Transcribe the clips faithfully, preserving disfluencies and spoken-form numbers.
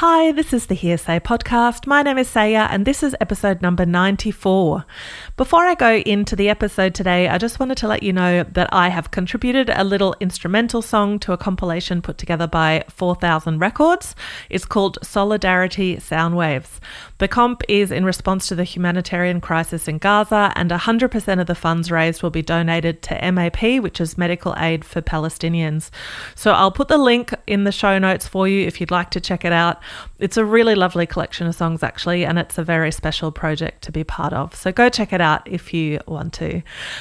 Hi, this is the Hearsay Podcast. My name is Seja and this is episode number ninety-four. Before I go into the episode today, I just wanted to let you know that I have contributed a little instrumental song to a compilation put together by four thousand Records. It's called Solidarity Soundwaves. The comp is in response to the humanitarian crisis in Gaza, and one hundred percent of the funds raised will be donated to M A P, which is Medical Aid for Palestinians. So I'll put the link in the show notes for you if you'd like to check it out. It's a really lovely collection of songs, actually, and it's a very special project to be part of. So go check it out if you want to.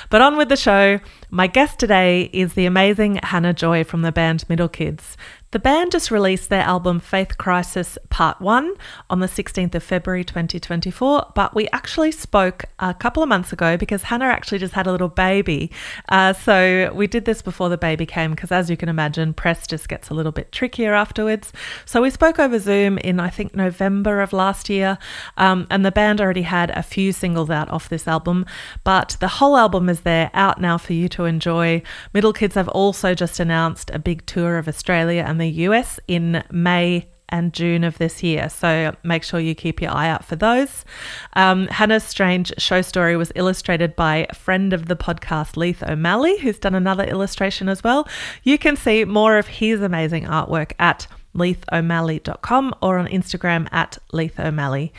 But on with the show. My guest today is the amazing Hannah Joy from the band Middle Kids. The band just released their album Faith Crisis Part one on the sixteenth of February twenty twenty-four, but we actually spoke a couple of months ago because Hannah actually just had a little baby. Uh, so we did this before the baby came because, as you can imagine, press just gets a little bit trickier afterwards. So we spoke over Zoom in, I think, November of last year, um, and the band already had a few singles out off this album, but the whole album is there out now for you to enjoy. Middle Kids have also just announced a big tour of Australia and the U S in May and June of this year, so make sure you keep your eye out for those. Um, Hannah's strange show story was illustrated by a friend of the podcast, Leith O'Malley, who's done another illustration as well. You can see more of his amazing artwork at leith o'malley dot com or on Instagram at leith o'malley.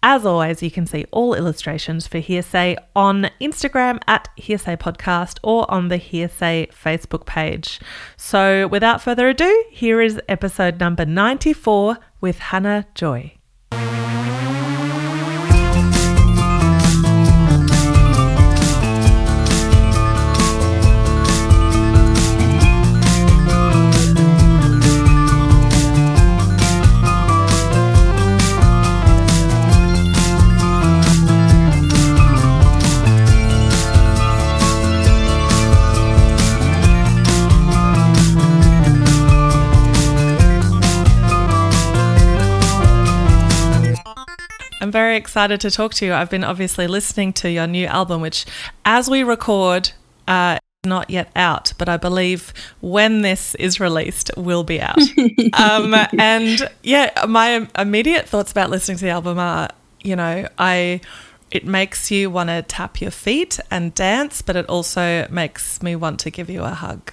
As always, you can see all illustrations for Hearsay on Instagram at Hearsay Podcast or on the Hearsay Facebook page. So without further ado, here is episode number ninety-four with Hannah Joy. I'm very excited to talk to you. I've been obviously listening to your new album, which as we record, uh, is not yet out, but I believe when this is released, will be out. um, and yeah, my immediate thoughts about listening to the album are, you know, I it makes you want to tap your feet and dance, but it also makes me want to give you a hug.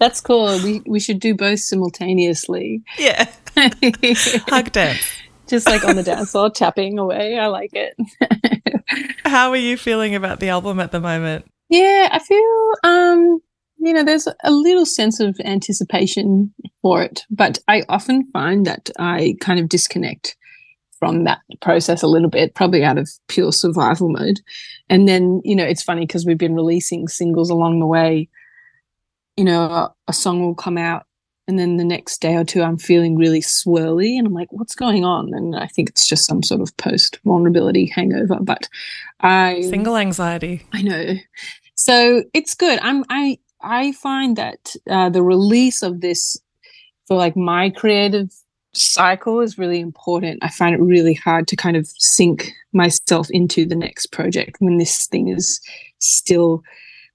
That's cool. We we should do both simultaneously. Yeah. Hug dance. Just like on the dance floor, tapping away. I like it. How are you feeling about the album at the moment? Yeah, I feel, um, you know, there's a little sense of anticipation for it, but I often find that I kind of disconnect from that process a little bit, probably out of pure survival mode. And then, you know, it's funny because we've been releasing singles along the way. You know, a song will come out and then the next day or two I'm feeling really swirly and I'm like, what's going on? And I think it's just some sort of post-vulnerability hangover. But I... Single anxiety. I know. So it's good. I'm, I I find that uh, the release of this for, like, my creative cycle is really important. I find it really hard to kind of sink myself into the next project when this thing is still...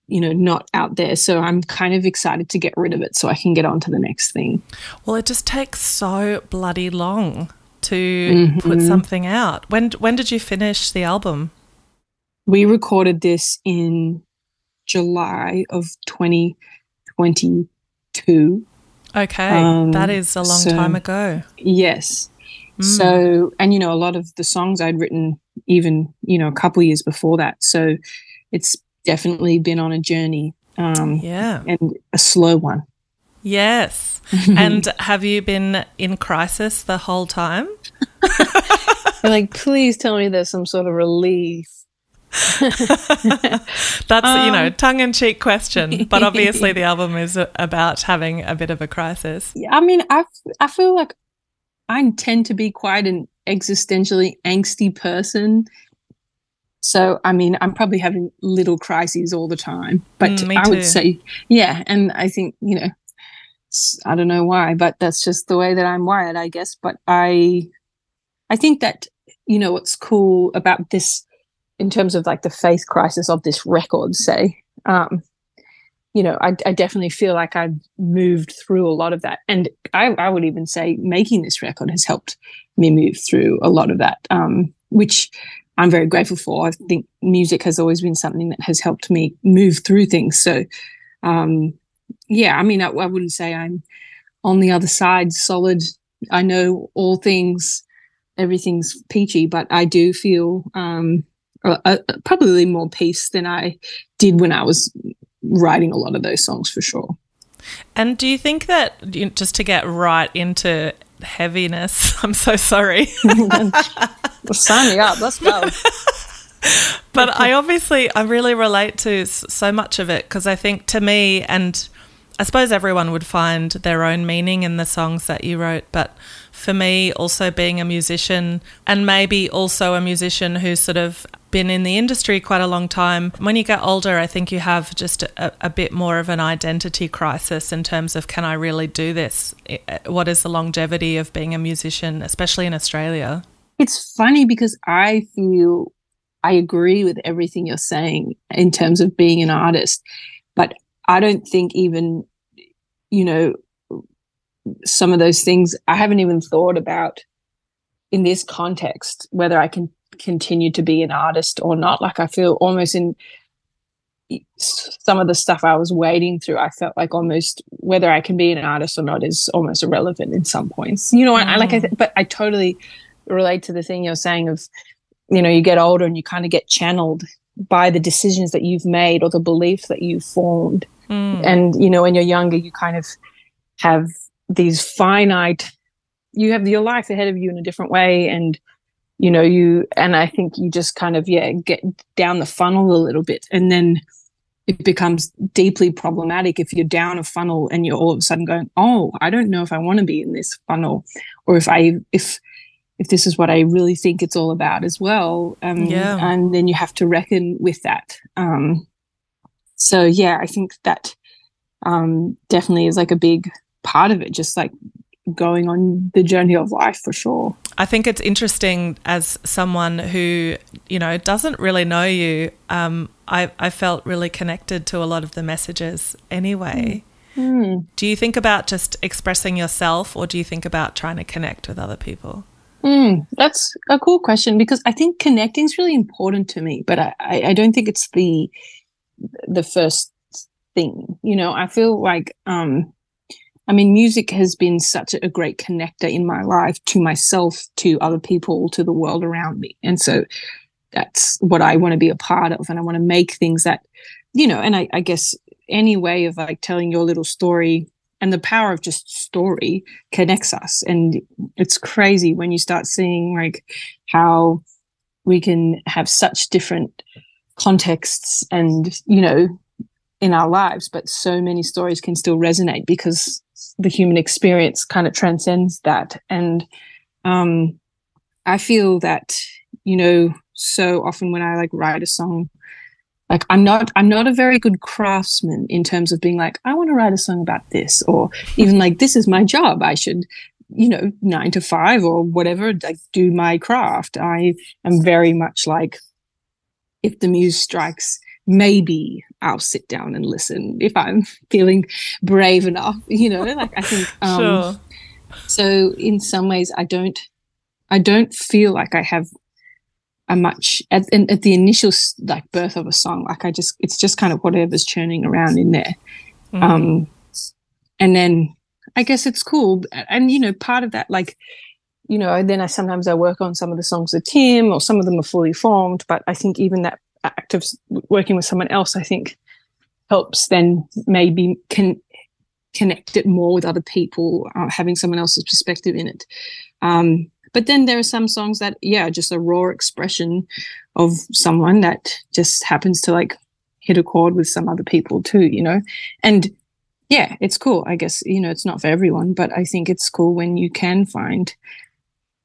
you know, not out there. So I'm kind of excited to get rid of it so I can get on to the next thing. Well, it just takes so bloody long to mm-hmm. put something out. When when did you finish the album? We recorded this in July of twenty twenty-two. Okay, um, that is a long so, time ago. Yes. Mm. So, and, you know, a lot of the songs I'd written even, you know, a couple of years before that. So it's definitely been on a journey, um, yeah, and a slow one. Yes. And have you been in crisis the whole time? You're like, please tell me there's some sort of relief. That's, um, you know, tongue-in-cheek question, but obviously the album is about having a bit of a crisis. Yeah, I mean, I, I feel like I tend to be quite an existentially angsty person. So, I mean, I'm probably having little crises all the time, but mm, I would too. say, yeah, and I think, you know, I don't know why, but that's just the way that I'm wired, I guess. But I I think that, you know, what's cool about this in terms of, like, the faith crisis of this record, say, um, you know, I, I definitely feel like I've moved through a lot of that. And I, I would even say making this record has helped me move through a lot of that, um, which I'm very grateful for. I think music has always been something that has helped me move through things. So, um, yeah, I mean, I, I wouldn't say I'm on the other side solid. I know all things, everything's peachy, but I do feel um, uh, uh, probably more peace than I did when I was writing a lot of those songs, for sure. And do you think that, just to get right into heaviness, I'm so sorry. Well, sign me up, let's go. But I obviously, I really relate to so much of it, because I think to me, and I suppose everyone would find their own meaning in the songs that you wrote, but for me, also being a musician, and maybe also a musician who's sort of been in the industry quite a long time, when you get older, I think you have just a, a bit more of an identity crisis in terms of, can I really do this? What is the longevity of being a musician, especially in Australia? It's funny because I feel I agree with everything you're saying in terms of being an artist, but I don't think even, you know, some of those things I haven't even thought about in this context, whether I can continue to be an artist or not. Like, I feel almost in some of the stuff I was wading through, I felt like almost whether I can be an artist or not is almost irrelevant in some points. You know, mm. I like, I th- but I totally relate to the thing you're saying of, you know, you get older and you kind of get channeled by the decisions that you've made or the belief that you've formed. Mm. And, you know, when you're younger, you kind of have these finite, you have your life ahead of you in a different way. And, you know, you, and I think you just kind of, yeah, get down the funnel a little bit. And then it becomes deeply problematic if you're down a funnel and you're all of a sudden going, oh, I don't know if I want to be in this funnel, or if I, if, if this is what I really think it's all about as well. Um, yeah. And then you have to reckon with that. Um, so, yeah, I think that um, definitely is like a big part of it, just like going on the journey of life, for sure. I think it's interesting, as someone who, you know, doesn't really know you, um, I, I felt really connected to a lot of the messages anyway. Mm. Do you think about just expressing yourself, or do you think about trying to connect with other people? Mm, that's a cool question, because I think connecting is really important to me, but I, I, I don't think it's the the first thing. You know, I feel like, um, I mean, music has been such a great connector in my life to myself, to other people, to the world around me. And so that's what I want to be a part of, and I want to make things that, you know, and I, I guess any way of like telling your little story. And the power of just story connects us. And it's crazy when you start seeing like how we can have such different contexts and, you know, in our lives, but so many stories can still resonate because the human experience kind of transcends that. And um, I feel that, you know, so often when I like write a song, Like I'm not, I'm not a very good craftsman in terms of being like, I want to write a song about this, or even like, this is my job. I should, you know, nine to five or whatever, like do my craft. I am very much like, if the muse strikes, maybe I'll sit down and listen if I'm feeling brave enough, you know, like I think, um, sure. So in some ways I don't, I don't feel like I have a much at, at the initial like birth of a song, like I just, it's just kind of whatever's churning around in there. Mm-hmm. Um, and then I guess it's cool. And, you know, part of that, like, you know, then I, sometimes I work on some of the songs with Tim, or some of them are fully formed, but I think even that act of working with someone else, I think helps then maybe can connect it more with other people, uh, having someone else's perspective in it. Um, But then there are some songs that, yeah, just a raw expression of someone that just happens to like hit a chord with some other people too, you know. And yeah, it's cool. I guess, you know, it's not for everyone, but I think it's cool when you can find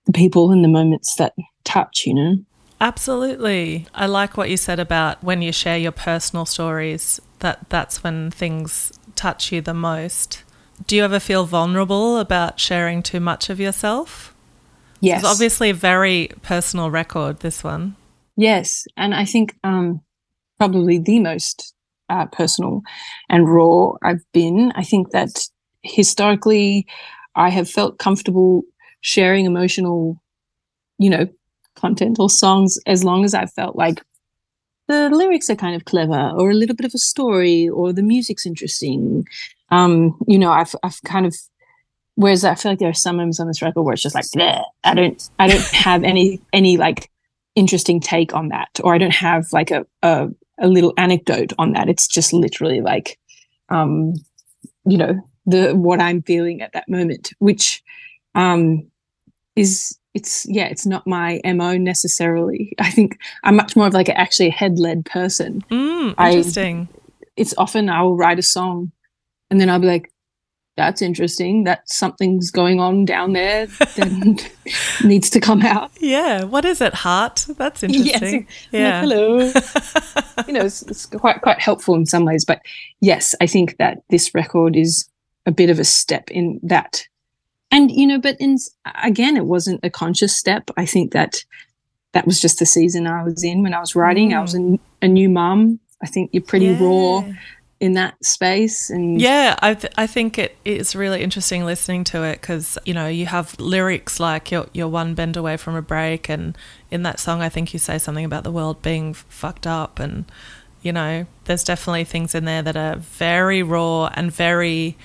the people and the moments that touch, you know. Absolutely. I like what you said about when you share your personal stories, that that's when things touch you the most. Do you ever feel vulnerable about sharing too much of yourself? Yes. It's obviously a very personal record, this one. Yes, and I think um, probably the most uh, personal and raw I've been. I think that historically I have felt comfortable sharing emotional, you know, content or songs as long as I felt like the lyrics are kind of clever or a little bit of a story or the music's interesting. Um, you know, I've I've kind of, whereas I feel like there are some moments on this record where it's just like, bleh, I don't I don't have any any like interesting take on that, or I don't have like a a, a little anecdote on that. It's just literally like, um, you know, the what I'm feeling at that moment, which um, is. It's yeah, it's not my M O necessarily. I think I'm much more of like a, actually a head-led person. Mm, interesting. I, it's often I will write a song and then I'll be like, that's interesting, that something's going on down there that needs to come out. Yeah, what is it, heart? That's interesting. Yes. Yeah. Like, hello. You know, it's, it's quite quite helpful in some ways. But yes, I think that this record is a bit of a step in that. And, you know, but in, again, it wasn't a conscious step. I think that that was just the season I was in when I was writing. Mm. I was a, a new mum. I think you're pretty yeah. raw in that space. And yeah, I th- I think it is really interesting listening to it because, you know, you have lyrics like you're, you're one bend away from a break, and in that song I think you say something about the world being fucked up, and, you know, there's definitely things in there that are very raw and very...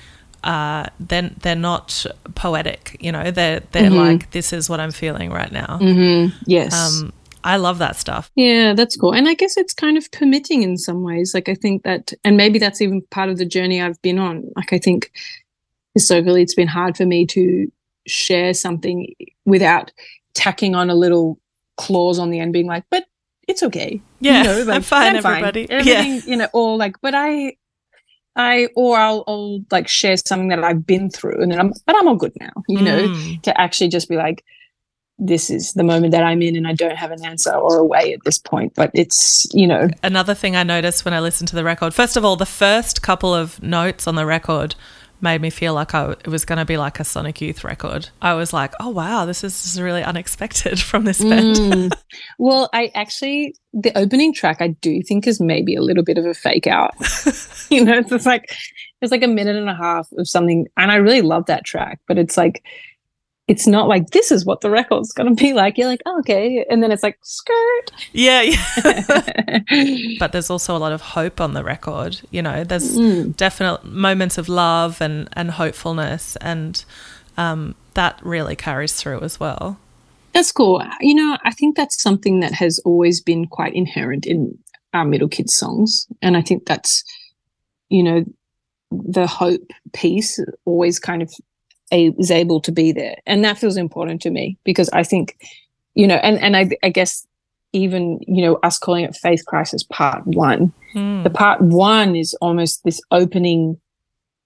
Uh, then they're not poetic, you know. They're they're mm-hmm. like, this is what I'm feeling right now. Mm-hmm. Yes, um, I love that stuff. Yeah, that's cool. And I guess it's kind of permitting in some ways. Like I think that, and maybe that's even part of the journey I've been on. Like I think historically, it's been hard for me to share something without tacking on a little clause on the end, being like, "But it's okay." Yeah, you know, like, I'm fine. I'm everybody, fine. Everything, yeah. you know, or like, but I. I or I'll, I'll like share something that I've been through, and then I'm but I'm all good now, you know. Mm. To actually just be like, this is the moment that I'm in, and I don't have an answer or a way at this point. But it's, you know, another thing I noticed when I listened to the record. First of all, the first couple of notes on the record made me feel like I it was going to be like a Sonic Youth record. I was like, oh wow, this is, this is really unexpected from this band. Mm. Well, I actually the opening track I do think is maybe a little bit of a fake out. You know, it's just like it's like a minute and a half of something, and I really love that track. But it's like it's not like this is what the record's going to be like. You're like, oh, okay, and then it's like skirt. Yeah, yeah. But there's also a lot of hope on the record. You know, there's mm. definite moments of love and and hopefulness, and um, that really carries through as well. That's cool. You know, I think that's something that has always been quite inherent in our Middle Kids songs, and I think that's, you know, the hope piece always kind of a, is able to be there. And that feels important to me because I think, you know, and, and I, I guess even, you know, us calling it Faith Crisis Part one, mm. the part one is almost this opening.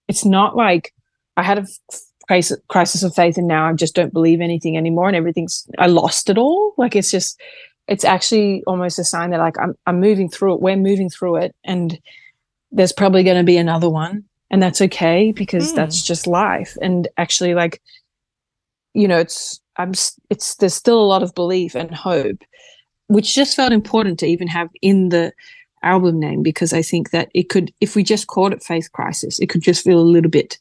It's not like I had a crisis, crisis of faith and now I just don't believe anything anymore and everything's, I lost it all. Like it's just, it's actually almost a sign that like I'm, I'm moving through it. We're moving through it, and there's probably going to be another one, and that's okay because mm. that's just life. And actually, like, you know, it's I'm it's there's still a lot of belief and hope, which just felt important to even have in the album name, because I think that it could, if we just called it Faith Crisis, it could just feel a little bit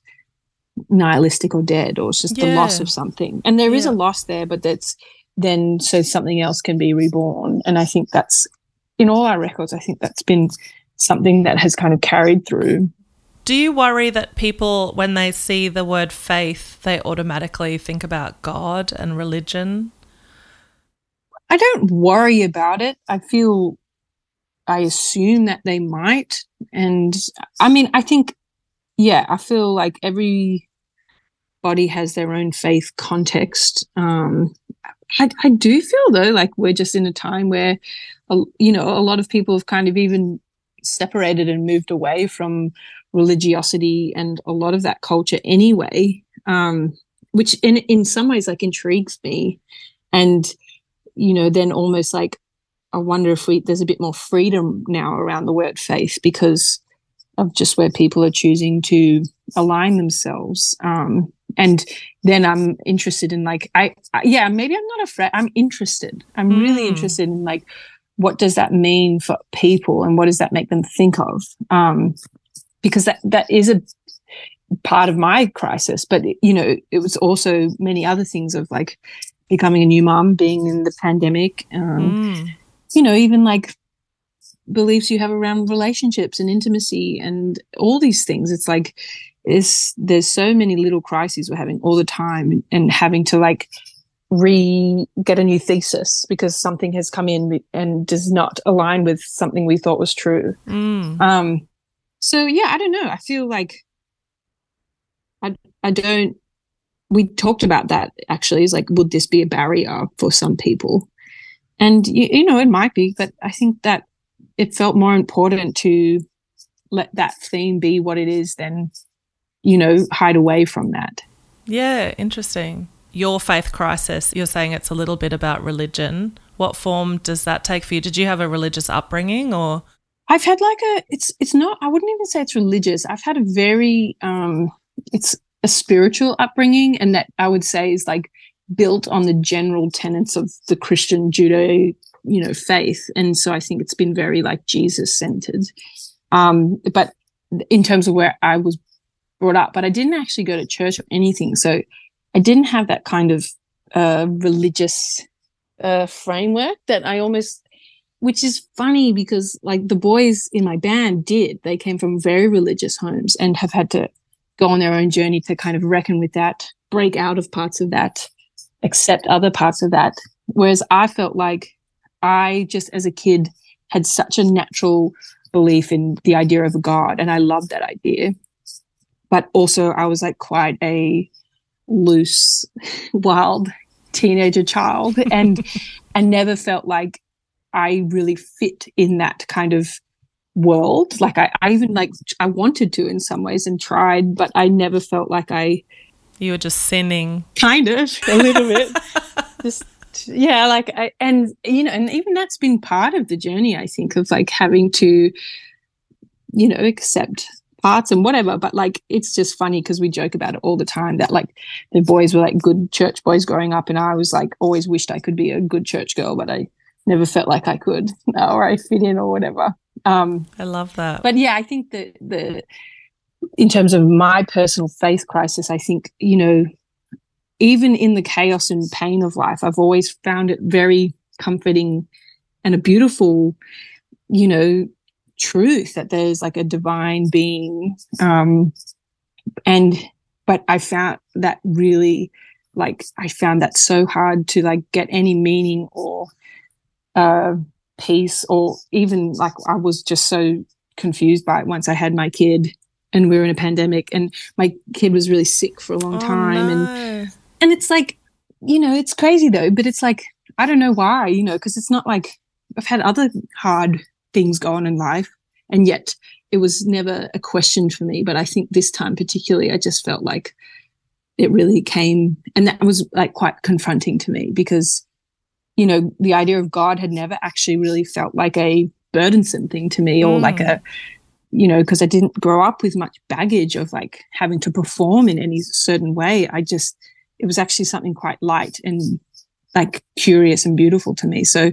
nihilistic or dead, or it's just yeah. the loss of something. And there yeah. is a loss there, but that's then so something else can be reborn. And I think that's in all our records. I think that's been something that has kind of carried through. Do you worry that people, when they see the word faith, they automatically think about God and religion? I don't worry about it. I feel, I assume that they might. And I mean, I think, yeah, I feel like everybody has their own faith context. Um, I, I do feel though, like we're just in a time where, you know, a lot of people have kind of even separated and moved away from religiosity and a lot of that culture anyway, um, which in in some ways like intrigues me. And, you know, then almost like I wonder if we there's a bit more freedom now around the word faith because of just where people are choosing to align themselves. Um, and then I'm interested in like, I, I yeah, maybe I'm not afraid. I'm interested. I'm mm. really interested in like, what does that mean for people and what does that make them think of? Um, because that, that is a part of my crisis, but, you know, it was also many other things of like becoming a new mum, being in the pandemic, um, mm. you know, even like beliefs you have around relationships and intimacy and all these things. It's like it's, there's so many little crises we're having all the time, and, and having to like re get a new thesis because something has come in and does not align with something we thought was true. Mm. Um, so yeah, I don't know. I feel like I I don't, we talked about that actually. It's like, would this be a barrier for some people? And you, you know, it might be, but I think that it felt more important to let that theme be what it is than, you know, hide away from that. Yeah, interesting. Your faith crisis, you're saying it's a little bit about religion. What form does that take for you? Did you have a religious upbringing or? I've had like a, it's it's not, I wouldn't even say it's religious. I've had a very, um, it's a spiritual upbringing, and that I would say is like built on the general tenets of the Christian Judeo, you know, faith. And so I think it's been very like Jesus-centered. Um, but in terms of where I was brought up, but I didn't actually go to church or anything. So I didn't have that kind of uh, religious uh, framework that I almost, which is funny because like the boys in my band did. They came from very religious homes and have had to go on their own journey to kind of reckon with that, break out of parts of that, accept other parts of that. Whereas I felt like I just as a kid had such a natural belief in the idea of a God, and I loved that idea. But also I was like quite a loose, wild teenager child, and I never felt like I really fit in that kind of world. Like I, I even like I wanted to in some ways and tried, but I never felt like I. You were just sinning, kind of a little bit. Just yeah, like I and you know, and even that's been part of the journey. I think of like having to, you know, accept parts and whatever, but like it's just funny because we joke about it all the time that like the boys were like good church boys growing up, and I was like always wished I could be a good church girl, but I never felt like I could or I fit in or whatever. Um, I love that. But yeah, I think that the in terms of my personal faith crisis, I think, you know, even in the chaos and pain of life, I've always found it very comforting and a beautiful, you know, truth that there's like a divine being, um and but I found that really like I found that so hard to like get any meaning or uh peace, or even like I was just so confused by it once I had my kid and we were in a pandemic and my kid was really sick for a long oh, time no. and and it's like, you know, it's crazy though, but it's like I don't know why, you know, because it's not like I've had other hard things go on in life, and yet it was never a question for me. But I think this time particularly I just felt like it really came, and that was like quite confronting to me because, you know, the idea of God had never actually really felt like a burdensome thing to me, or mm. like a, you know, because I didn't grow up with much baggage of like having to perform in any certain way. I just, it was actually something quite light and like curious and beautiful to me. So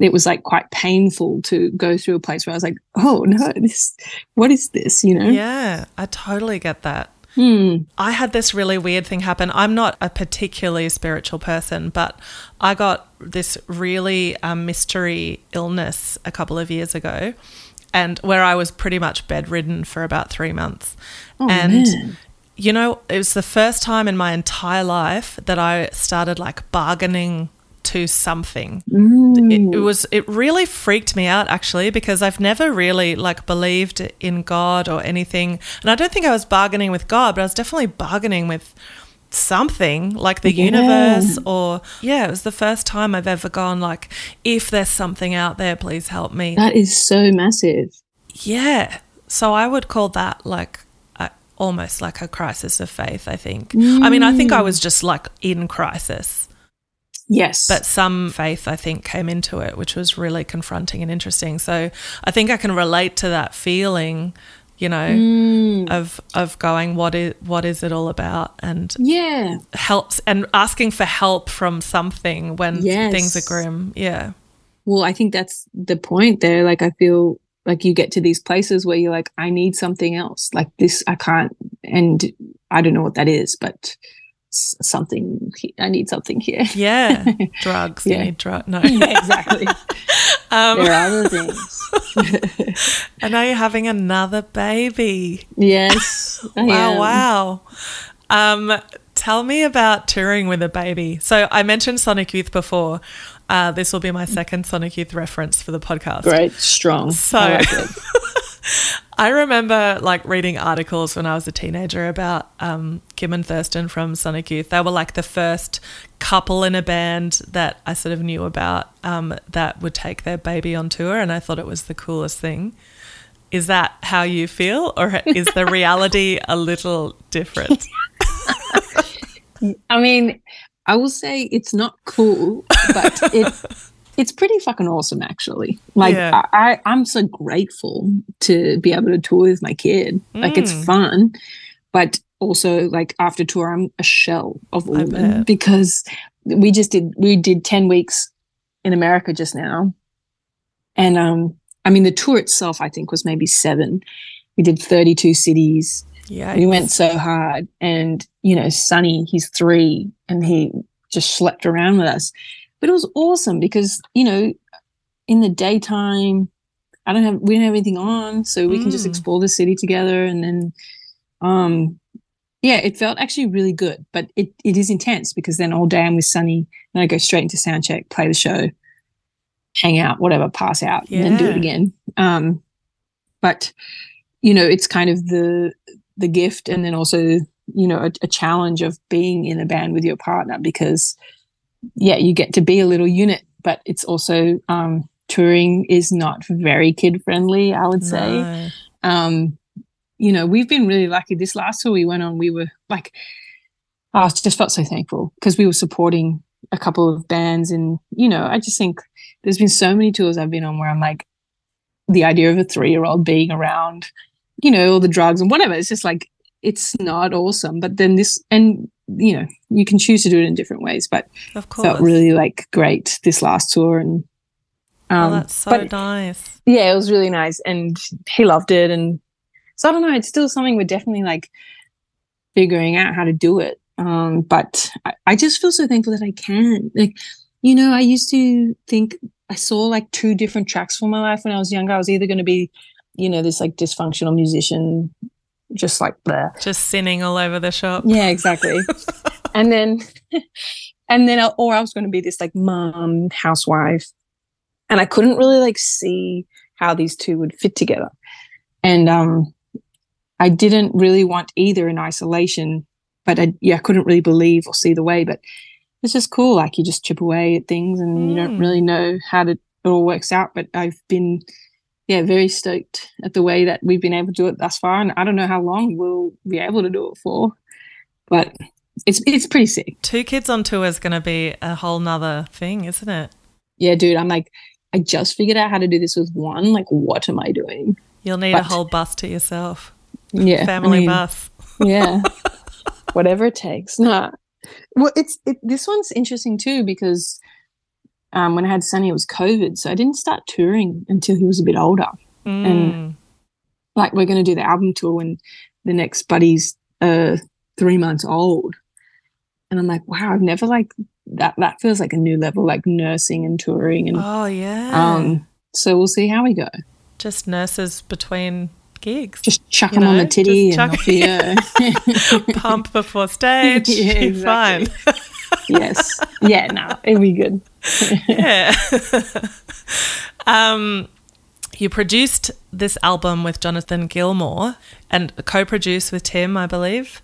it was like quite painful to go through a place where I was like, oh no, this, what is this, you know? Yeah, I totally get that. Hmm. I had this really weird thing happen. I'm not a particularly spiritual person, but I got this really um, mystery illness a couple of years ago, and where I was pretty much bedridden for about three months. Oh, and man. You know, it was the first time in my entire life that I started like bargaining to something. It, it was it really freaked me out actually, because I've never really like believed in God or anything, and I don't think I was bargaining with God, but I was definitely bargaining with something like the yeah. universe, or yeah it was the first time I've ever gone like, if there's something out there, please help me. That is so massive. Yeah, so I would call that like almost like a crisis of faith, I think. mm. I mean, I think I was just like in crisis. Yes. But some faith, I think, came into it, which was really confronting and interesting. So I think I can relate to that feeling, you know, mm. of of going, what is what is it all about? And yeah. helps and asking for help from something when yes. things are grim. Yeah. Well, I think that's the point there. Like, I feel like you get to these places where you're like, I need something else. Like this, I can't, and I don't know what that is, but something, I need something here. Yeah. Drugs. Yeah. You need drugs. No. Yeah, exactly. um, there are other things. And now you're having another baby. Yes. I wow, am. wow. Um, tell me about touring with a baby. So I mentioned Sonic Youth before. Uh, this will be my second Sonic Youth reference for the podcast. Great, strong. So I, like it. I remember like reading articles when I was a teenager about um, Kim and Thurston from Sonic Youth. They were like the first couple in a band that I sort of knew about um, that would take their baby on tour, and I thought it was the coolest thing. Is that how you feel, or is the reality a little different? I mean, I will say it's not cool, but it, it's pretty fucking awesome, actually. Like, yeah. I, I, I'm so grateful to be able to tour with my kid. Mm. Like, it's fun, but also, like, after tour, I'm a shell of a woman because we just did we did ten weeks in America just now, and um, I mean, the tour itself, I think, was maybe seven. We did thirty-two cities. Yeah, we went so hard, and you know, Sonny, he's three, and he just slept around with us. But it was awesome because you know, in the daytime, I don't have we don't have anything on, so we mm. can just explore the city together. And then, um, yeah, it felt actually really good. But it, it is intense because then all day I'm with Sonny, and I go straight into sound check, play the show, hang out, whatever, pass out, yeah. and then do it again. Um, but you know, it's kind of the the gift and then also, you know, a, a challenge of being in a band with your partner because, yeah, you get to be a little unit, but it's also um, touring is not very kid-friendly, I would say. No. Um, you know, we've been really lucky. This last tour we went on, we were like, oh, I just felt so thankful because we were supporting a couple of bands and, you know, I just think there's been so many tours I've been on where I'm like, the idea of a three-year-old being around you know, all the drugs and whatever. It's just like, it's not awesome. But then this, and, you know, you can choose to do it in different ways. But of course. Felt really, like, great this last tour. And um, oh, that's so but, nice. Yeah, it was really nice. And he loved it. And so I don't know, it's still something we're definitely, like, figuring out how to do it. Um, but I, I just feel so thankful that I can. Like, you know, I used to think I saw, like, two different tracks for my life when I was younger. I was either going to be you know, this like dysfunctional musician, just like there, just sinning all over the shop. Yeah, exactly. and then, and then, I, or I was going to be this like mom, housewife, and I couldn't really like see how these two would fit together. And um, I didn't really want either in isolation, but I, yeah, I couldn't really believe or see the way. But it's just cool, like you just chip away at things, and mm. you don't really know how to, it all works out. But I've been. Yeah, very stoked at the way that we've been able to do it thus far, and I don't know how long we'll be able to do it for, but it's it's pretty sick. Two kids on tour is going to be a whole nother thing, isn't it? Yeah, dude, I'm like, I just figured out how to do this with one. Like, what am I doing? You'll need but, a whole bus to yourself. Yeah. Family I mean, bus. Yeah. Whatever it takes. Nah. Well, it's it, this one's interesting too because – Um, when I had Sonny, it was COVID, so I didn't start touring until he was a bit older. Mm. And, like, we're going to do the album tour when the next buddy's uh, three months old. And I'm like, wow, I've never, like, that That feels like a new level, like nursing and touring. And oh, yeah. Um, so we'll see how we go. Just nurses between gigs. Just chuck them know, on the titty and off the air. Pump before stage. Yeah, exactly. Fine. Yes. Yeah, no, it'll be good. Yeah. um, you produced this album with Jonathan Gilmore and co-produced with Tim, I believe.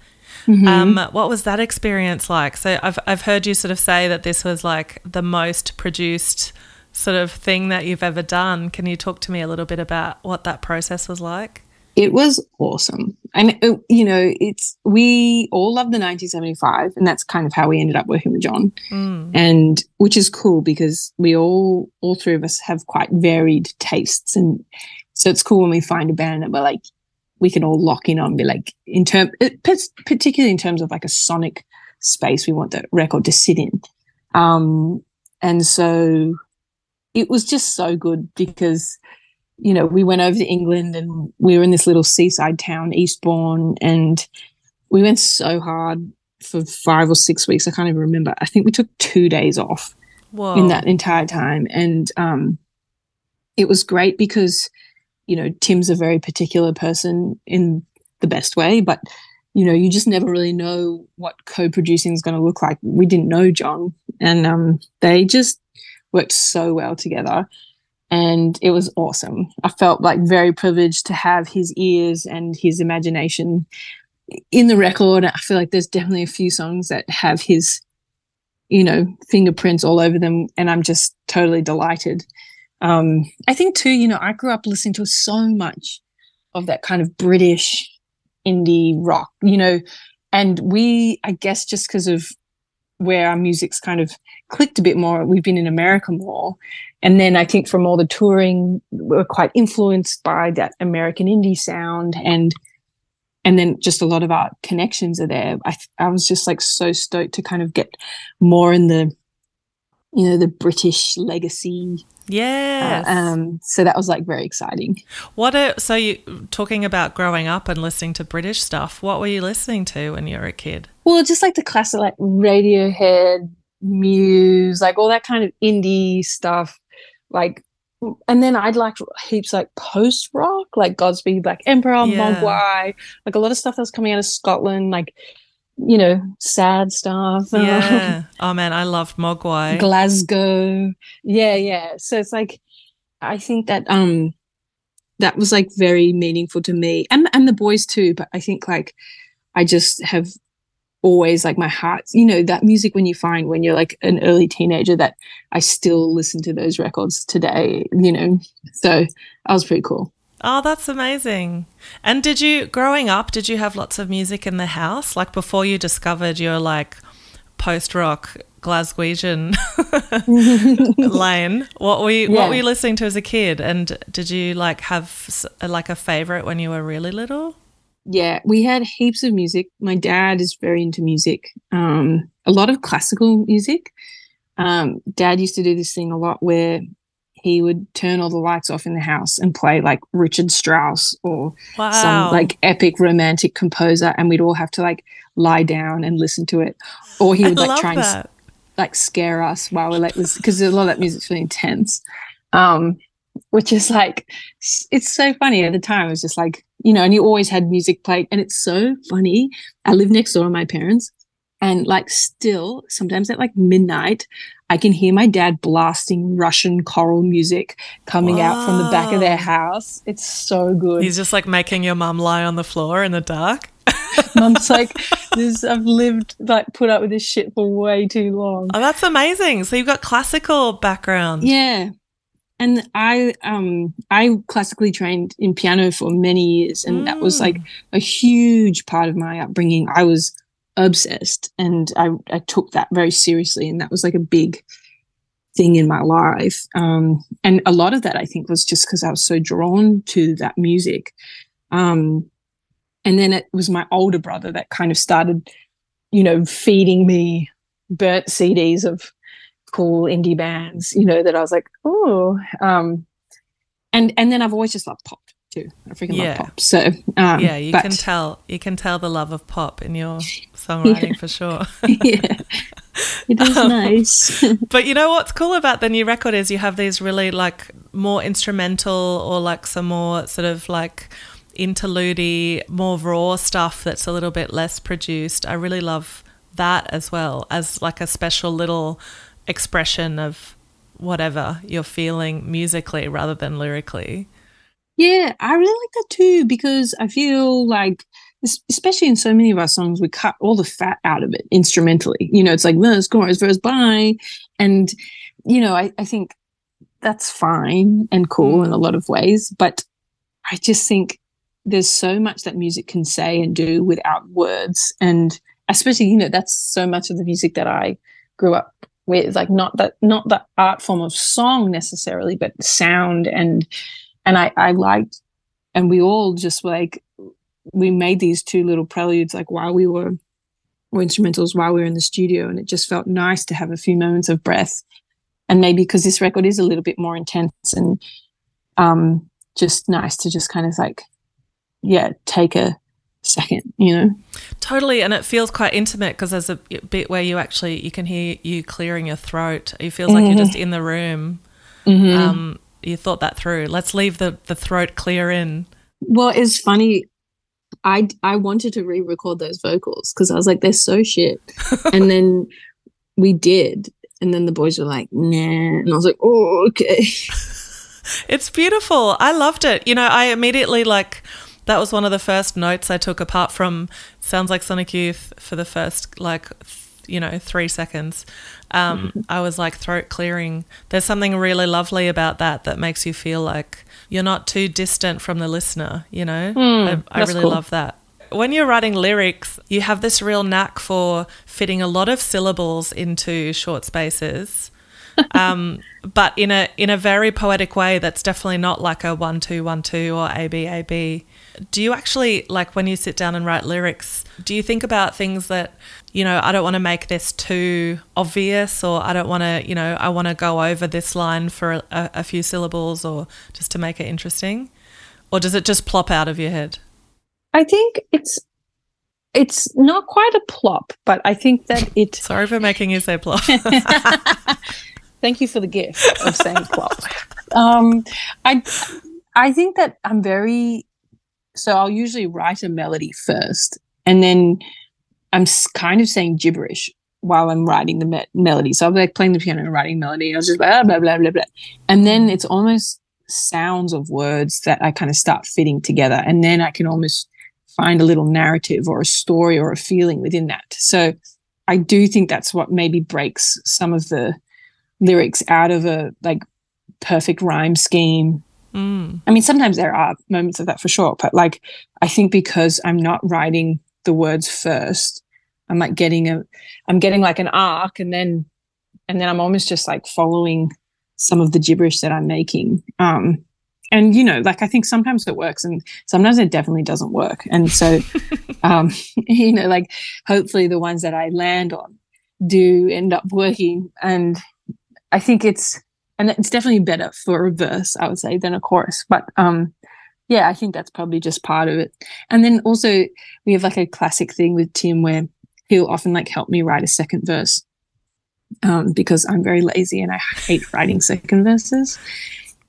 Mm-hmm. Um, what was that experience like? So I've I've heard you sort of say that this was like the most produced sort of thing that you've ever done. Can you talk to me a little bit about what that process was like? It was awesome. And, you know, it's we all love the nineteen seventy-five, and that's kind of how we ended up working with John, mm. and which is cool because we all, all three of us have quite varied tastes. And so it's cool when we find a band that we're like, we can all lock in on and be like, in term, particularly in terms of like a sonic space we want the record to sit in. Um, and so it was just so good because, you know, we went over to England and we were in this little seaside town, Eastbourne, and we went so hard for five or six weeks. I can't even remember. I think we took two days off. Whoa. In that entire time. And um, it was great because, you know, Tim's a very particular person in the best way, but, you know, you just never really know what co-producing is going to look like. We didn't know John, and um, they just worked so well together. And it was awesome. I felt like very privileged to have his ears and his imagination in the record. I feel like there's definitely a few songs that have his, you know, fingerprints all over them, and I'm just totally delighted. Um, I think too, you know, I grew up listening to so much of that kind of British indie rock, you know, and we, I guess just because of where our music's kind of clicked a bit more, we've been in America more. And then I think from all the touring, we're quite influenced by that American indie sound, and and then just a lot of our connections are there. I I was just like so stoked to kind of get more in the, you know, the British legacy. Yeah. Uh, um. So that was like very exciting. What are, so you talking about growing up and listening to British stuff? What were you listening to when you were a kid? Well, just like the classic, like Radiohead, Muse, like all that kind of indie stuff. Like, and then I'd like heaps like post rock, like Godspeed Black Emperor, yeah. Mogwai, like a lot of stuff that was coming out of Scotland, like, you know, sad stuff. Yeah. Oh man, I loved Mogwai. Glasgow. Yeah, yeah. So it's like, I think that um, that was like very meaningful to me, and and the boys too. But I think like I just have always like my heart, you know, that music when you find when you're like an early teenager, that I still listen to those records today, you know. So that was pretty cool. Oh, that's amazing. And did you, growing up, did you have lots of music in the house? Like before you discovered your like post-rock Glaswegian lane, what were, you, yeah. what were you listening to as a kid? And did you like have like a favourite when you were really little? Yeah, we had heaps of music. My dad is very into music, um, a lot of classical music. Um, Dad used to do this thing a lot where he would turn all the lights off in the house and play like Richard Strauss or wow. some like epic romantic composer, and we'd all have to like lie down and listen to it. Or he would I like try that. and like scare us while we're like, because a lot of that music's really intense, um, which is like, it's so funny at the time. It was just like, you know, and you always had music playing, and it's so funny. I live next door to my parents, and like still sometimes at like midnight, I can hear my dad blasting Russian choral music coming Whoa. out from the back of their house. It's so good. He's just like making your mum lie on the floor in the dark. Mum's like, this, I've lived, like put up with this shit for way too long. Oh, that's amazing. So you've got classical background. Yeah. And I um, I classically trained in piano for many years, and mm. that was like a huge part of my upbringing. I was obsessed, and I, I took that very seriously, and that was like a big thing in my life, um and a lot of that I think was just because I was so drawn to that music, um and then it was my older brother that kind of started, you know, feeding me burnt C Ds of cool indie bands, you know, that I was like, oh, um and and then I've always just loved pop too. I freaking yeah. love pop. So um, yeah, you but, can tell you can tell the love of pop in your songwriting yeah, for sure. Yeah, it is um, nice. But you know what's cool about the new record is you have these really like more instrumental or like some more sort of like interlude-y, more raw stuff that's a little bit less produced. I really love that as well as like a special little expression of whatever you're feeling musically rather than lyrically. Yeah, I really like that too, because I feel like, especially in so many of our songs, we cut all the fat out of it instrumentally. You know, it's like verse, chorus, verse, bye. And, you know, I, I think that's fine and cool in a lot of ways, but I just think there's so much that music can say and do without words. And especially, you know, that's so much of the music that I grew up with, like not that, not the art form of song necessarily, but sound and And I, I liked, and we all just like, we made these two little preludes like while we were, or instrumentals while we were in the studio, and it just felt nice to have a few moments of breath and maybe because this record is a little bit more intense and um, just nice to just kind of like, yeah, take a second, you know. Totally, and it feels quite intimate because there's a bit where you actually you can hear you clearing your throat. It feels like mm-hmm. you're just in the room. Mm-hmm. Um, you thought that through. Let's leave the, the throat clear in. Well, it's funny. I, I wanted to re-record those vocals because I was like, they're so shit. And then we did. And then the boys were like, nah. And I was like, oh, okay. It's beautiful. I loved it. You know, I immediately like that was one of the first notes I took apart from sounds like Sonic Youth for the first like, you know, three seconds. Um, mm-hmm. I was like throat clearing. There's something really lovely about that that makes you feel like you're not too distant from the listener, you know. Mm, I, I really cool. love that. When you're writing lyrics, you have this real knack for fitting a lot of syllables into short spaces, um, but in a in a very poetic way that's definitely not like a one, two, one, two or A, B, A, B. Do you actually, like when you sit down and write lyrics, do you think about things that, you know, I don't want to make this too obvious, or I don't want to, you know, I want to go over this line for a, a few syllables or just to make it interesting? Or does it just plop out of your head? I think it's it's not quite a plop, but I think that it... Sorry for making you say plop. Thank you for the gift of saying plop. Um, I, I think that I'm very... So I'll usually write a melody first and then... I'm kind of saying gibberish while I'm writing the me- melody. So I'm like playing the piano and writing melody. I was just like, blah, blah, blah, blah. And then it's almost sounds of words that I kind of start fitting together. And then I can almost find a little narrative or a story or a feeling within that. So I do think that's what maybe breaks some of the lyrics out of a like perfect rhyme scheme. Mm. I mean, sometimes there are moments of that for sure, but like I think because I'm not writing the words first, I'm like getting a, I'm getting like an arc, and then, and then I'm almost just like following some of the gibberish that I'm making. Um, and you know, like I think sometimes it works, and sometimes it definitely doesn't work. And so, um, you know, like hopefully the ones that I land on do end up working. And I think it's, and it's definitely better for a verse, I would say, than a chorus. But um, yeah, I think that's probably just part of it. And then also we have like a classic thing with Tim where he'll often like help me write a second verse um, because I'm very lazy and I hate writing second verses.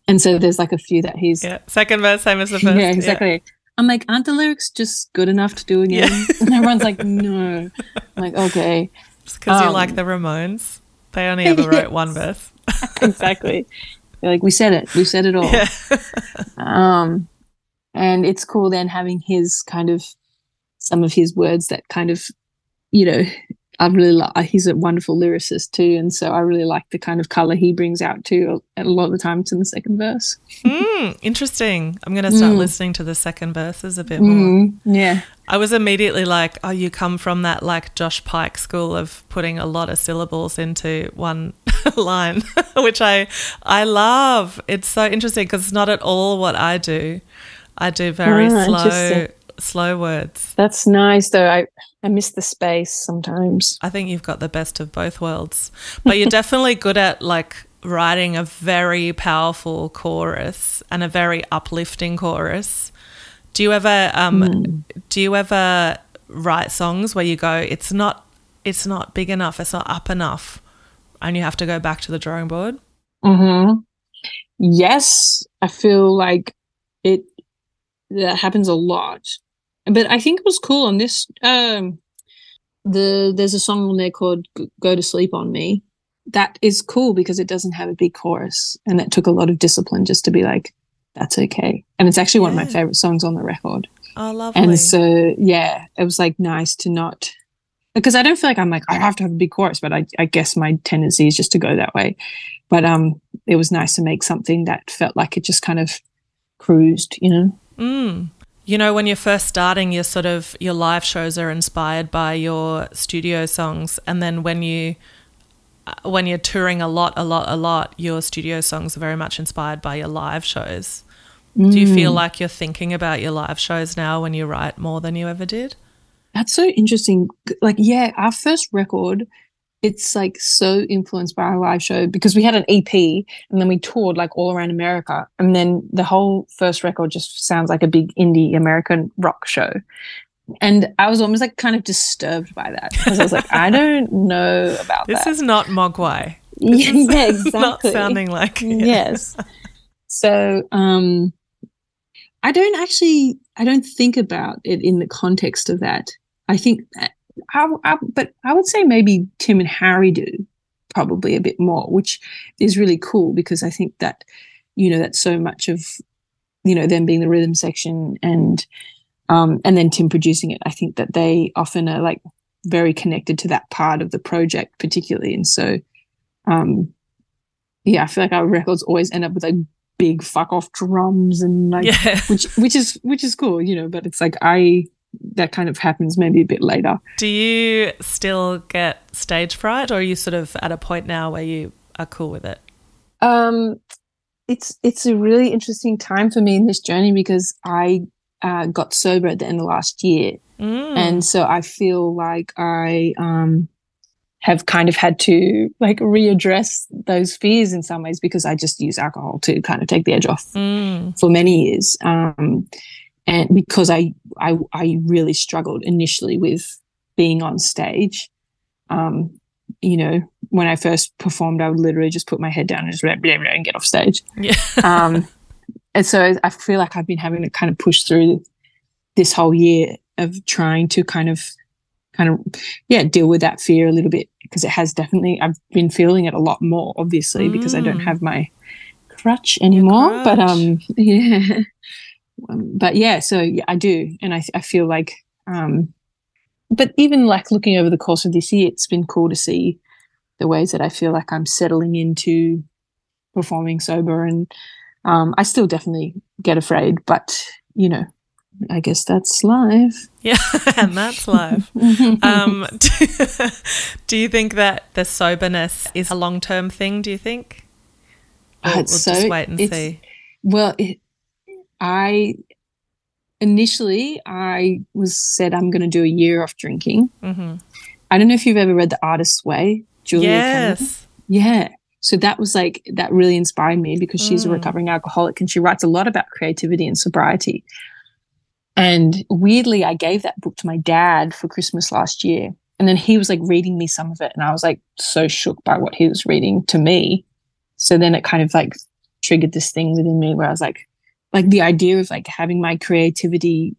And so there's like a few that he's... Yeah, second verse, same as the first. Yeah, exactly. Yeah. I'm like, aren't the lyrics just good enough to do again? Yeah. And everyone's like, no. I'm like, okay. Just because um, you like the Ramones. They only ever wrote one verse. Exactly. They're like, we said it. We said it all. Yeah. um, and it's cool then having his kind of, some of his words that kind of, you know, I really like, he's a wonderful lyricist too, and so I really like the kind of colour he brings out too a lot of the times in the second verse. Mm, interesting. I'm going to start mm. listening to the second verses a bit more. Mm, yeah. I was immediately like, oh, you come from that like Josh Pike school of putting a lot of syllables into one line, which I, I love. It's so interesting because it's not at all what I do. I do very ah, slow slow words. That's nice though. I, I miss the space sometimes. I think you've got the best of both worlds. But you're definitely good at like writing a very powerful chorus and a very uplifting chorus. Do you ever um mm. do you ever write songs where you go, it's not it's not big enough, it's not up enough, and you have to go back to the drawing board? Mm-hmm. Yes, I feel like it that happens a lot. But I think it was cool on this. Um, the there's a song on there called "Go to Sleep on Me." That is cool because it doesn't have a big chorus, and that took a lot of discipline just to be like, "That's okay." And it's actually yeah. one of my favorite songs on the record. Oh, lovely! And so yeah, it was like nice to not, because I don't feel like I'm like I have to have a big chorus, but I, I guess my tendency is just to go that way. But um, it was nice to make something that felt like it just kind of cruised, you know. Mm. You know, when you're first starting, you're sort of your live shows are inspired by your studio songs, and then when you when you're touring a lot, a lot, a lot, your studio songs are very much inspired by your live shows. Mm. Do you feel like you're thinking about your live shows now when you write more than you ever did? That's so interesting. Like, yeah, our first record, it's like so influenced by our live show, because we had an E P and then we toured like all around America, and then the whole first record just sounds like a big indie American rock show. And I was almost like kind of disturbed by that, because I was like, I don't know about this. That. This is not Mogwai. This is yeah, exactly. Not sounding like it. Yes. So um, I don't actually, I don't think about it in the context of that. I think, I, I, but I would say maybe Tim and Harry do probably a bit more, which is really cool, because I think that, you know, that's so much of, you know, them being the rhythm section and, Um, and then Tim producing it. I think that they often are like very connected to that part of the project particularly. And so, um, yeah, I feel like our records always end up with like big fuck off drums and like, yeah. which, which is, which is cool, you know, but it's like, I, that kind of happens maybe a bit later. Do you still get stage fright, or are you sort of at a point now where you are cool with it? Um, it's, it's a really interesting time for me in this journey, because I, Uh, got sober at the end of last year. Mm. And so I feel like I um, have kind of had to like readdress those fears in some ways, because I just use alcohol to kind of take the edge off mm. for many years. Um, and because I, I, I really struggled initially with being on stage. Um, you know, when I first performed, I would literally just put my head down and just blah, blah, blah, and get off stage. Yeah. Um, And so I feel like I've been having to kind of push through this whole year of trying to kind of, kind of, yeah, deal with that fear a little bit, because it has definitely, I've been feeling it a lot more, obviously, mm. because I don't have my crutch anymore. Crutch. But um, yeah, but yeah, so yeah, I do, and I I feel like, um, but even like looking over the course of this year, it's been cool to see the ways that I feel like I'm settling into performing sober and. Um, I still definitely get afraid, but, you know, I guess that's live. Yeah, and that's live. um, do, do you think that the soberness is a long-term thing, do you think? Or, uh, it's we'll so, just wait and see. Well, it, I initially I was said I'm going to do a year off drinking. Mm-hmm. I don't know if you've ever read The Artist's Way, Julia Yes. Cameron. Yeah. So that was like, that really inspired me, because she's mm. a recovering alcoholic and she writes a lot about creativity and sobriety. And weirdly, I gave that book to my dad for Christmas last year. And then he was like reading me some of it, and I was like so shook by what he was reading to me. So then it kind of like triggered this thing within me where I was like, like the idea of like having my creativity,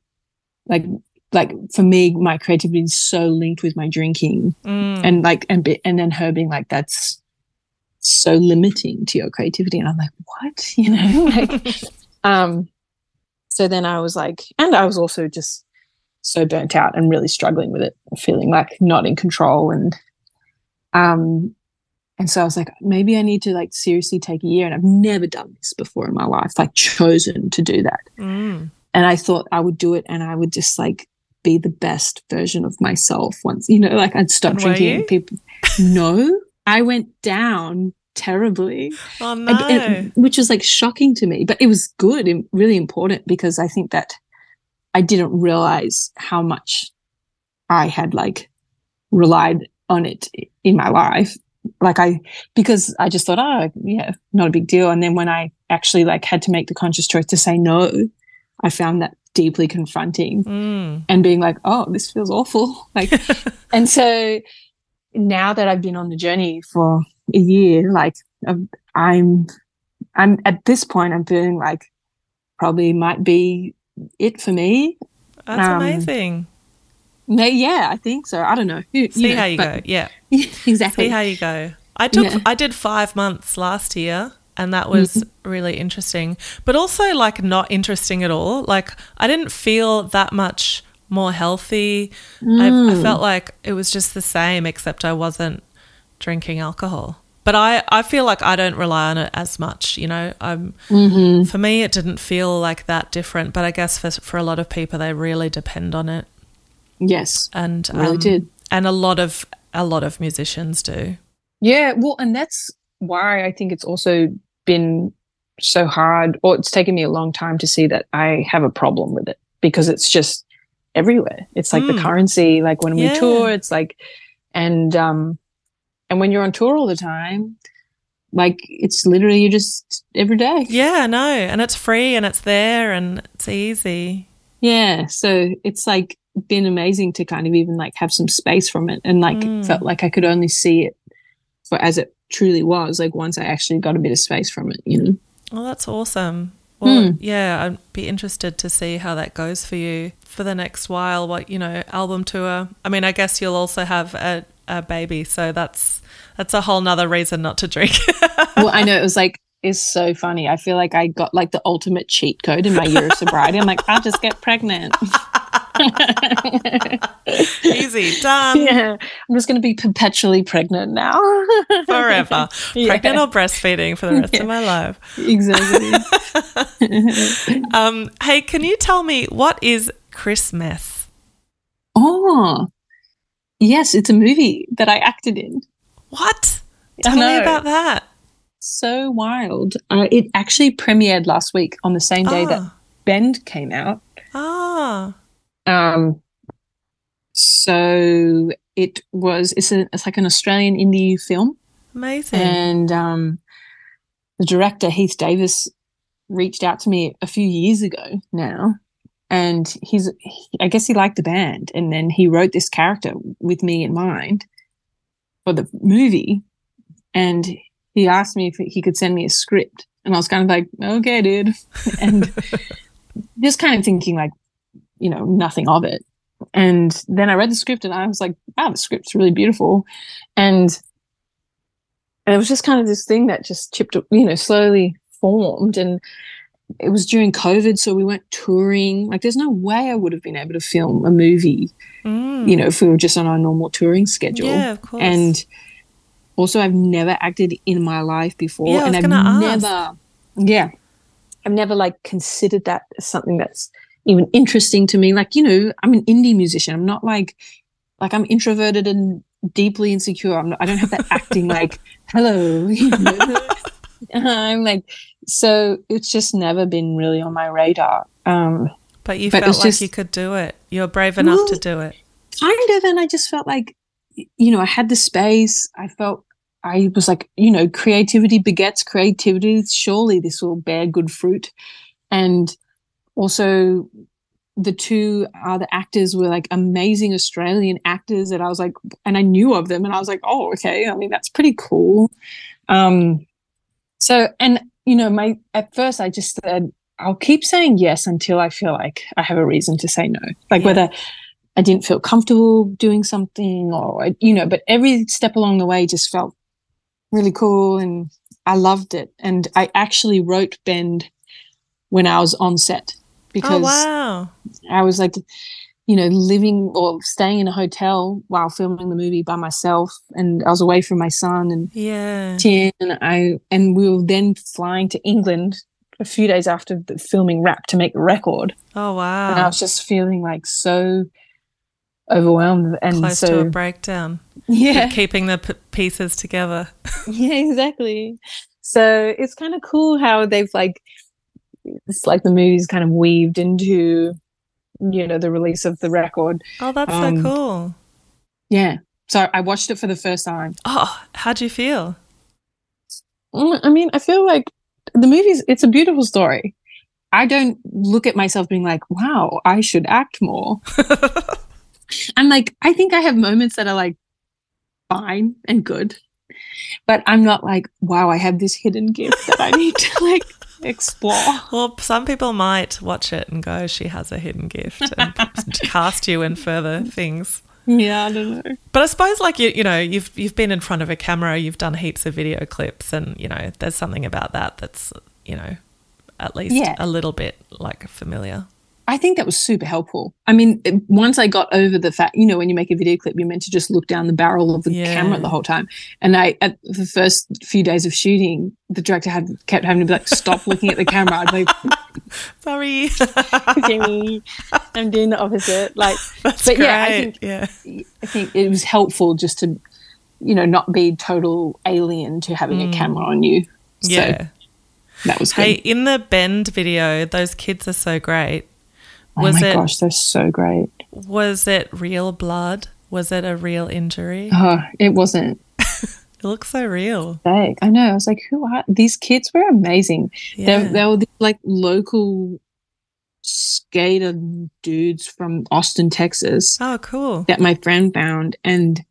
like, like for me, my creativity is so linked with my drinking mm. and like, and, and then her being like, that's so limiting to your creativity. And I'm like, what, you know, like, um, so then I was like, and I was also just so burnt out and really struggling with it, feeling like not in control. And, um, and so I was like, maybe I need to like seriously take a year. And I've never done this before in my life, like chosen to do that. Mm. And I thought I would do it, and I would just like be the best version of myself once, you know, like I'd stop and drinking and people, no, I went down terribly, oh, no. and, and, which was like shocking to me, but it was good and really important, because I think that I didn't realize how much I had like relied on it in my life. Like I, because I just thought, oh yeah, not a big deal. And then when I actually like had to make the conscious choice to say no, I found that deeply confronting mm. and being like, oh, this feels awful. Like, and so now that I've been on the journey for a year, like I'm, I'm at this point, I'm feeling like probably might be it for me. That's um, amazing. May, yeah, I think so. I don't know. You, See you know, how you but, go. Yeah, exactly. See how you go. I took, yeah. I did five months last year, and that was mm-hmm. really interesting, but also like not interesting at all. Like I didn't feel that much more healthy. Mm. I, I felt like it was just the same, except I wasn't drinking alcohol. But I, I feel like I don't rely on it as much, you know. I'm, mm-hmm. For me, it didn't feel like that different, but I guess for, for a lot of people, they really depend on it. Yes, and really um, did. And a lot of a lot of musicians do. Yeah, well, and that's why I think it's also been so hard, or it's taken me a long time to see that I have a problem with it, because it's just everywhere. It's like mm. the currency, like when we yeah. tour, it's like, and um And when you're on tour all the time, like, it's literally you just every day. Yeah, I know. And it's free and it's there and it's easy. Yeah. So it's, like, been amazing to kind of even, like, have some space from it and, like, mm. felt like I could only see it for as it truly was, like, once I actually got a bit of space from it, you know. Well, that's awesome. Well, mm. yeah, I'd be interested to see how that goes for you for the next while, what, you know, album tour. I mean, I guess you'll also have a, a baby, so that's that's a whole nother reason not to drink. Well, I know, it was like, it's so funny. I feel like I got, like, the ultimate cheat code in my year of sobriety. I'm like, I'll just get pregnant. Easy, done. Yeah, I'm just going to be perpetually pregnant now. Forever. Yeah. Pregnant or breastfeeding for the rest yeah. of my life. Exactly. um, hey, can you tell me, what is Christmess? Oh, yes, it's a movie that I acted in. What? Tell me about that. So wild. Uh, it actually premiered last week on the same day ah. that Bend came out. Ah. Um, so it was, it's, a, it's like an Australian indie film. Amazing. And um, the director, Heath Davis, reached out to me a few years ago now, and he's, he, I guess he liked the band, and then he wrote this character with me in mind for the movie, and he asked me if he could send me a script, and I was kind of like, okay, dude. And just kind of thinking, like, you know, nothing of it. And then I read the script and I was like, wow, the script's really beautiful. And, and it was just kind of this thing that just chipped, you know, slowly formed. And it was during COVID, so we weren't touring. Like, there's no way I would have been able to film a movie, mm. you know, if we were just on our normal touring schedule. Yeah, of course. And also, I've never acted in my life before. Yeah, and I was gonna I've ask. never, yeah, I've never, like, considered that as something that's even interesting to me. Like, you know, I'm an indie musician. I'm not like, like I'm introverted and deeply insecure. I'm not, I don't have that acting like, hello. You know? I'm like, so it's just never been really on my radar. Um, but you but felt like just, you could do it. You're brave enough well, to do it. Kind of. And I just felt like, you know, I had the space. I felt, I was like, you know, creativity begets creativity. Surely this will bear good fruit. And also, the two other actors were, like, amazing Australian actors that I was like, and I knew of them, and I was like, oh, okay, I mean, that's pretty cool. Um, so, and, you know, my at first I just said, I'll keep saying yes until I feel like I have a reason to say no, like yeah. whether I didn't feel comfortable doing something or, you know, but every step along the way just felt really cool and I loved it. And I actually wrote Bend when I was on set. Because oh, wow. I was, like, you know, living or staying in a hotel while filming the movie by myself, and I was away from my son and yeah. Tien, and I and we were then flying to England a few days after the filming wrapped to make the record. Oh wow! And I was just feeling, like, so overwhelmed and close so, to a breakdown. Yeah, keeping the p- pieces together. Yeah, exactly. So it's kind of cool how they've, like, it's like the movie's kind of weaved into, you know, the release of the record. Oh, that's um, so cool. Yeah. So I watched it for the first time. Oh, how'd you feel? I mean, I feel like the movie's, it's a beautiful story. I don't look at myself being like, wow, I should act more. I'm like, I think I have moments that are, like, fine and good, but I'm not like, wow, I have this hidden gift that I need to, like, explore. Well, some people might watch it and go, she has a hidden gift, and cast you in further things. Yeah, I don't know. But I suppose, like, you you know, you've you've been in front of a camera, you've done heaps of video clips, and, you know, there's something about that that's, you know, at least yeah. a little bit, like, familiar. I think that was super helpful. I mean, once I got over the fact, you know, when you make a video clip, you're meant to just look down the barrel of the yeah. camera the whole time. And I, at the first few days of shooting, the director had kept having to be like, stop looking at the camera. I'd be like, sorry. Sorry. I'm doing the opposite. Like, that's but great. Yeah, I think, yeah, I think it was helpful just to, you know, not be total alien to having mm. a camera on you. Yeah. So that was good. Hey, in the Bend video, those kids are so great. Was oh my it, gosh, they're so great. Was it real blood? Was it a real injury? Oh, it wasn't. It looks so real. I know. I was like, who are these kids? Were amazing. Yeah. They, they were these, like, local skater dudes from Austin, Texas. Oh, cool. That my friend found, and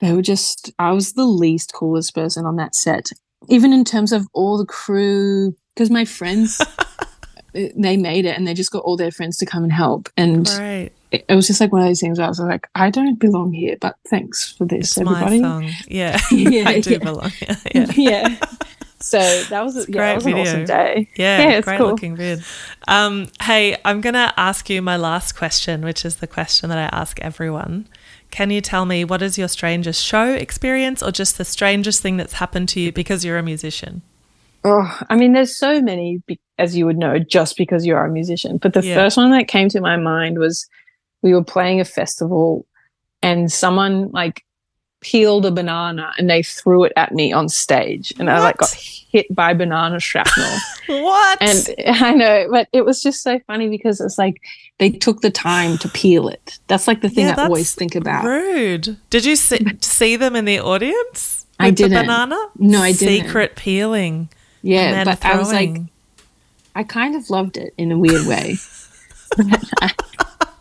they were just, I was the least coolest person on that set, even in terms of all the crew, because my friends, they made it and they just got all their friends to come and help. And right. it, it was just like one of those things where I was like, I don't belong here, but thanks for this, it's everybody. My song. Yeah. yeah. I do yeah. belong here. Yeah. yeah. So that was, a, yeah, that was an awesome day. Yeah, yeah, it's great cool. looking vid. Um, hey, I'm going to ask you my last question, which is the question that I ask everyone. Can you tell me what is your strangest show experience, or just the strangest thing that's happened to you because you're a musician? Oh, I mean, there's so many, as you would know, just because you're a musician. But the yeah. first one that came to my mind was we were playing a festival and someone, like, peeled a banana and they threw it at me on stage, and what? I like got hit by banana shrapnel. What? And I know, but it was just so funny because it's like they took the time to peel it. That's like the thing yeah, I always think about. Rude. Did you see, see them in the audience? I didn't. The banana? No, I didn't. Secret peeling. Yeah, but throwing. I was like, I kind of loved it in a weird way.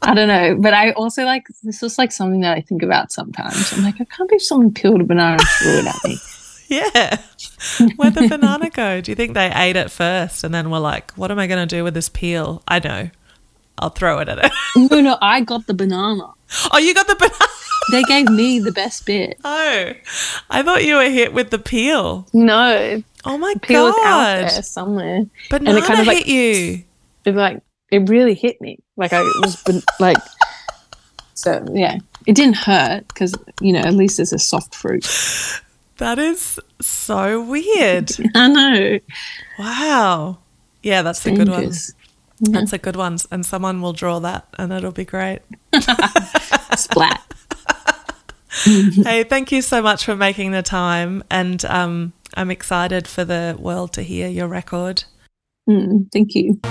I don't know, but I also, like, this is like something that I think about sometimes. I'm like, I can't believe someone peeled a banana and threw it at me. Yeah. Where'd the banana go? Do you think they ate it first and then were like, what am I going to do with this peel? I know. I'll throw it at it. No, no, I got the banana. Oh, you got the banana? They gave me the best bit. Oh, I thought you were hit with the peel. No. Oh, my God. The peel was out there somewhere. Banana and it kind of like, hit you. It like, it really hit me. Like, I was like, so yeah, it didn't hurt because, you know, at least it's a soft fruit. That is so weird. I know. Wow. Yeah, that's Fingers. a good one. Yeah. That's a good one. And someone will draw that and it'll be great. Splat. Hey, thank you so much for making the time. And um, I'm excited for the world to hear your record. Mm, thank you.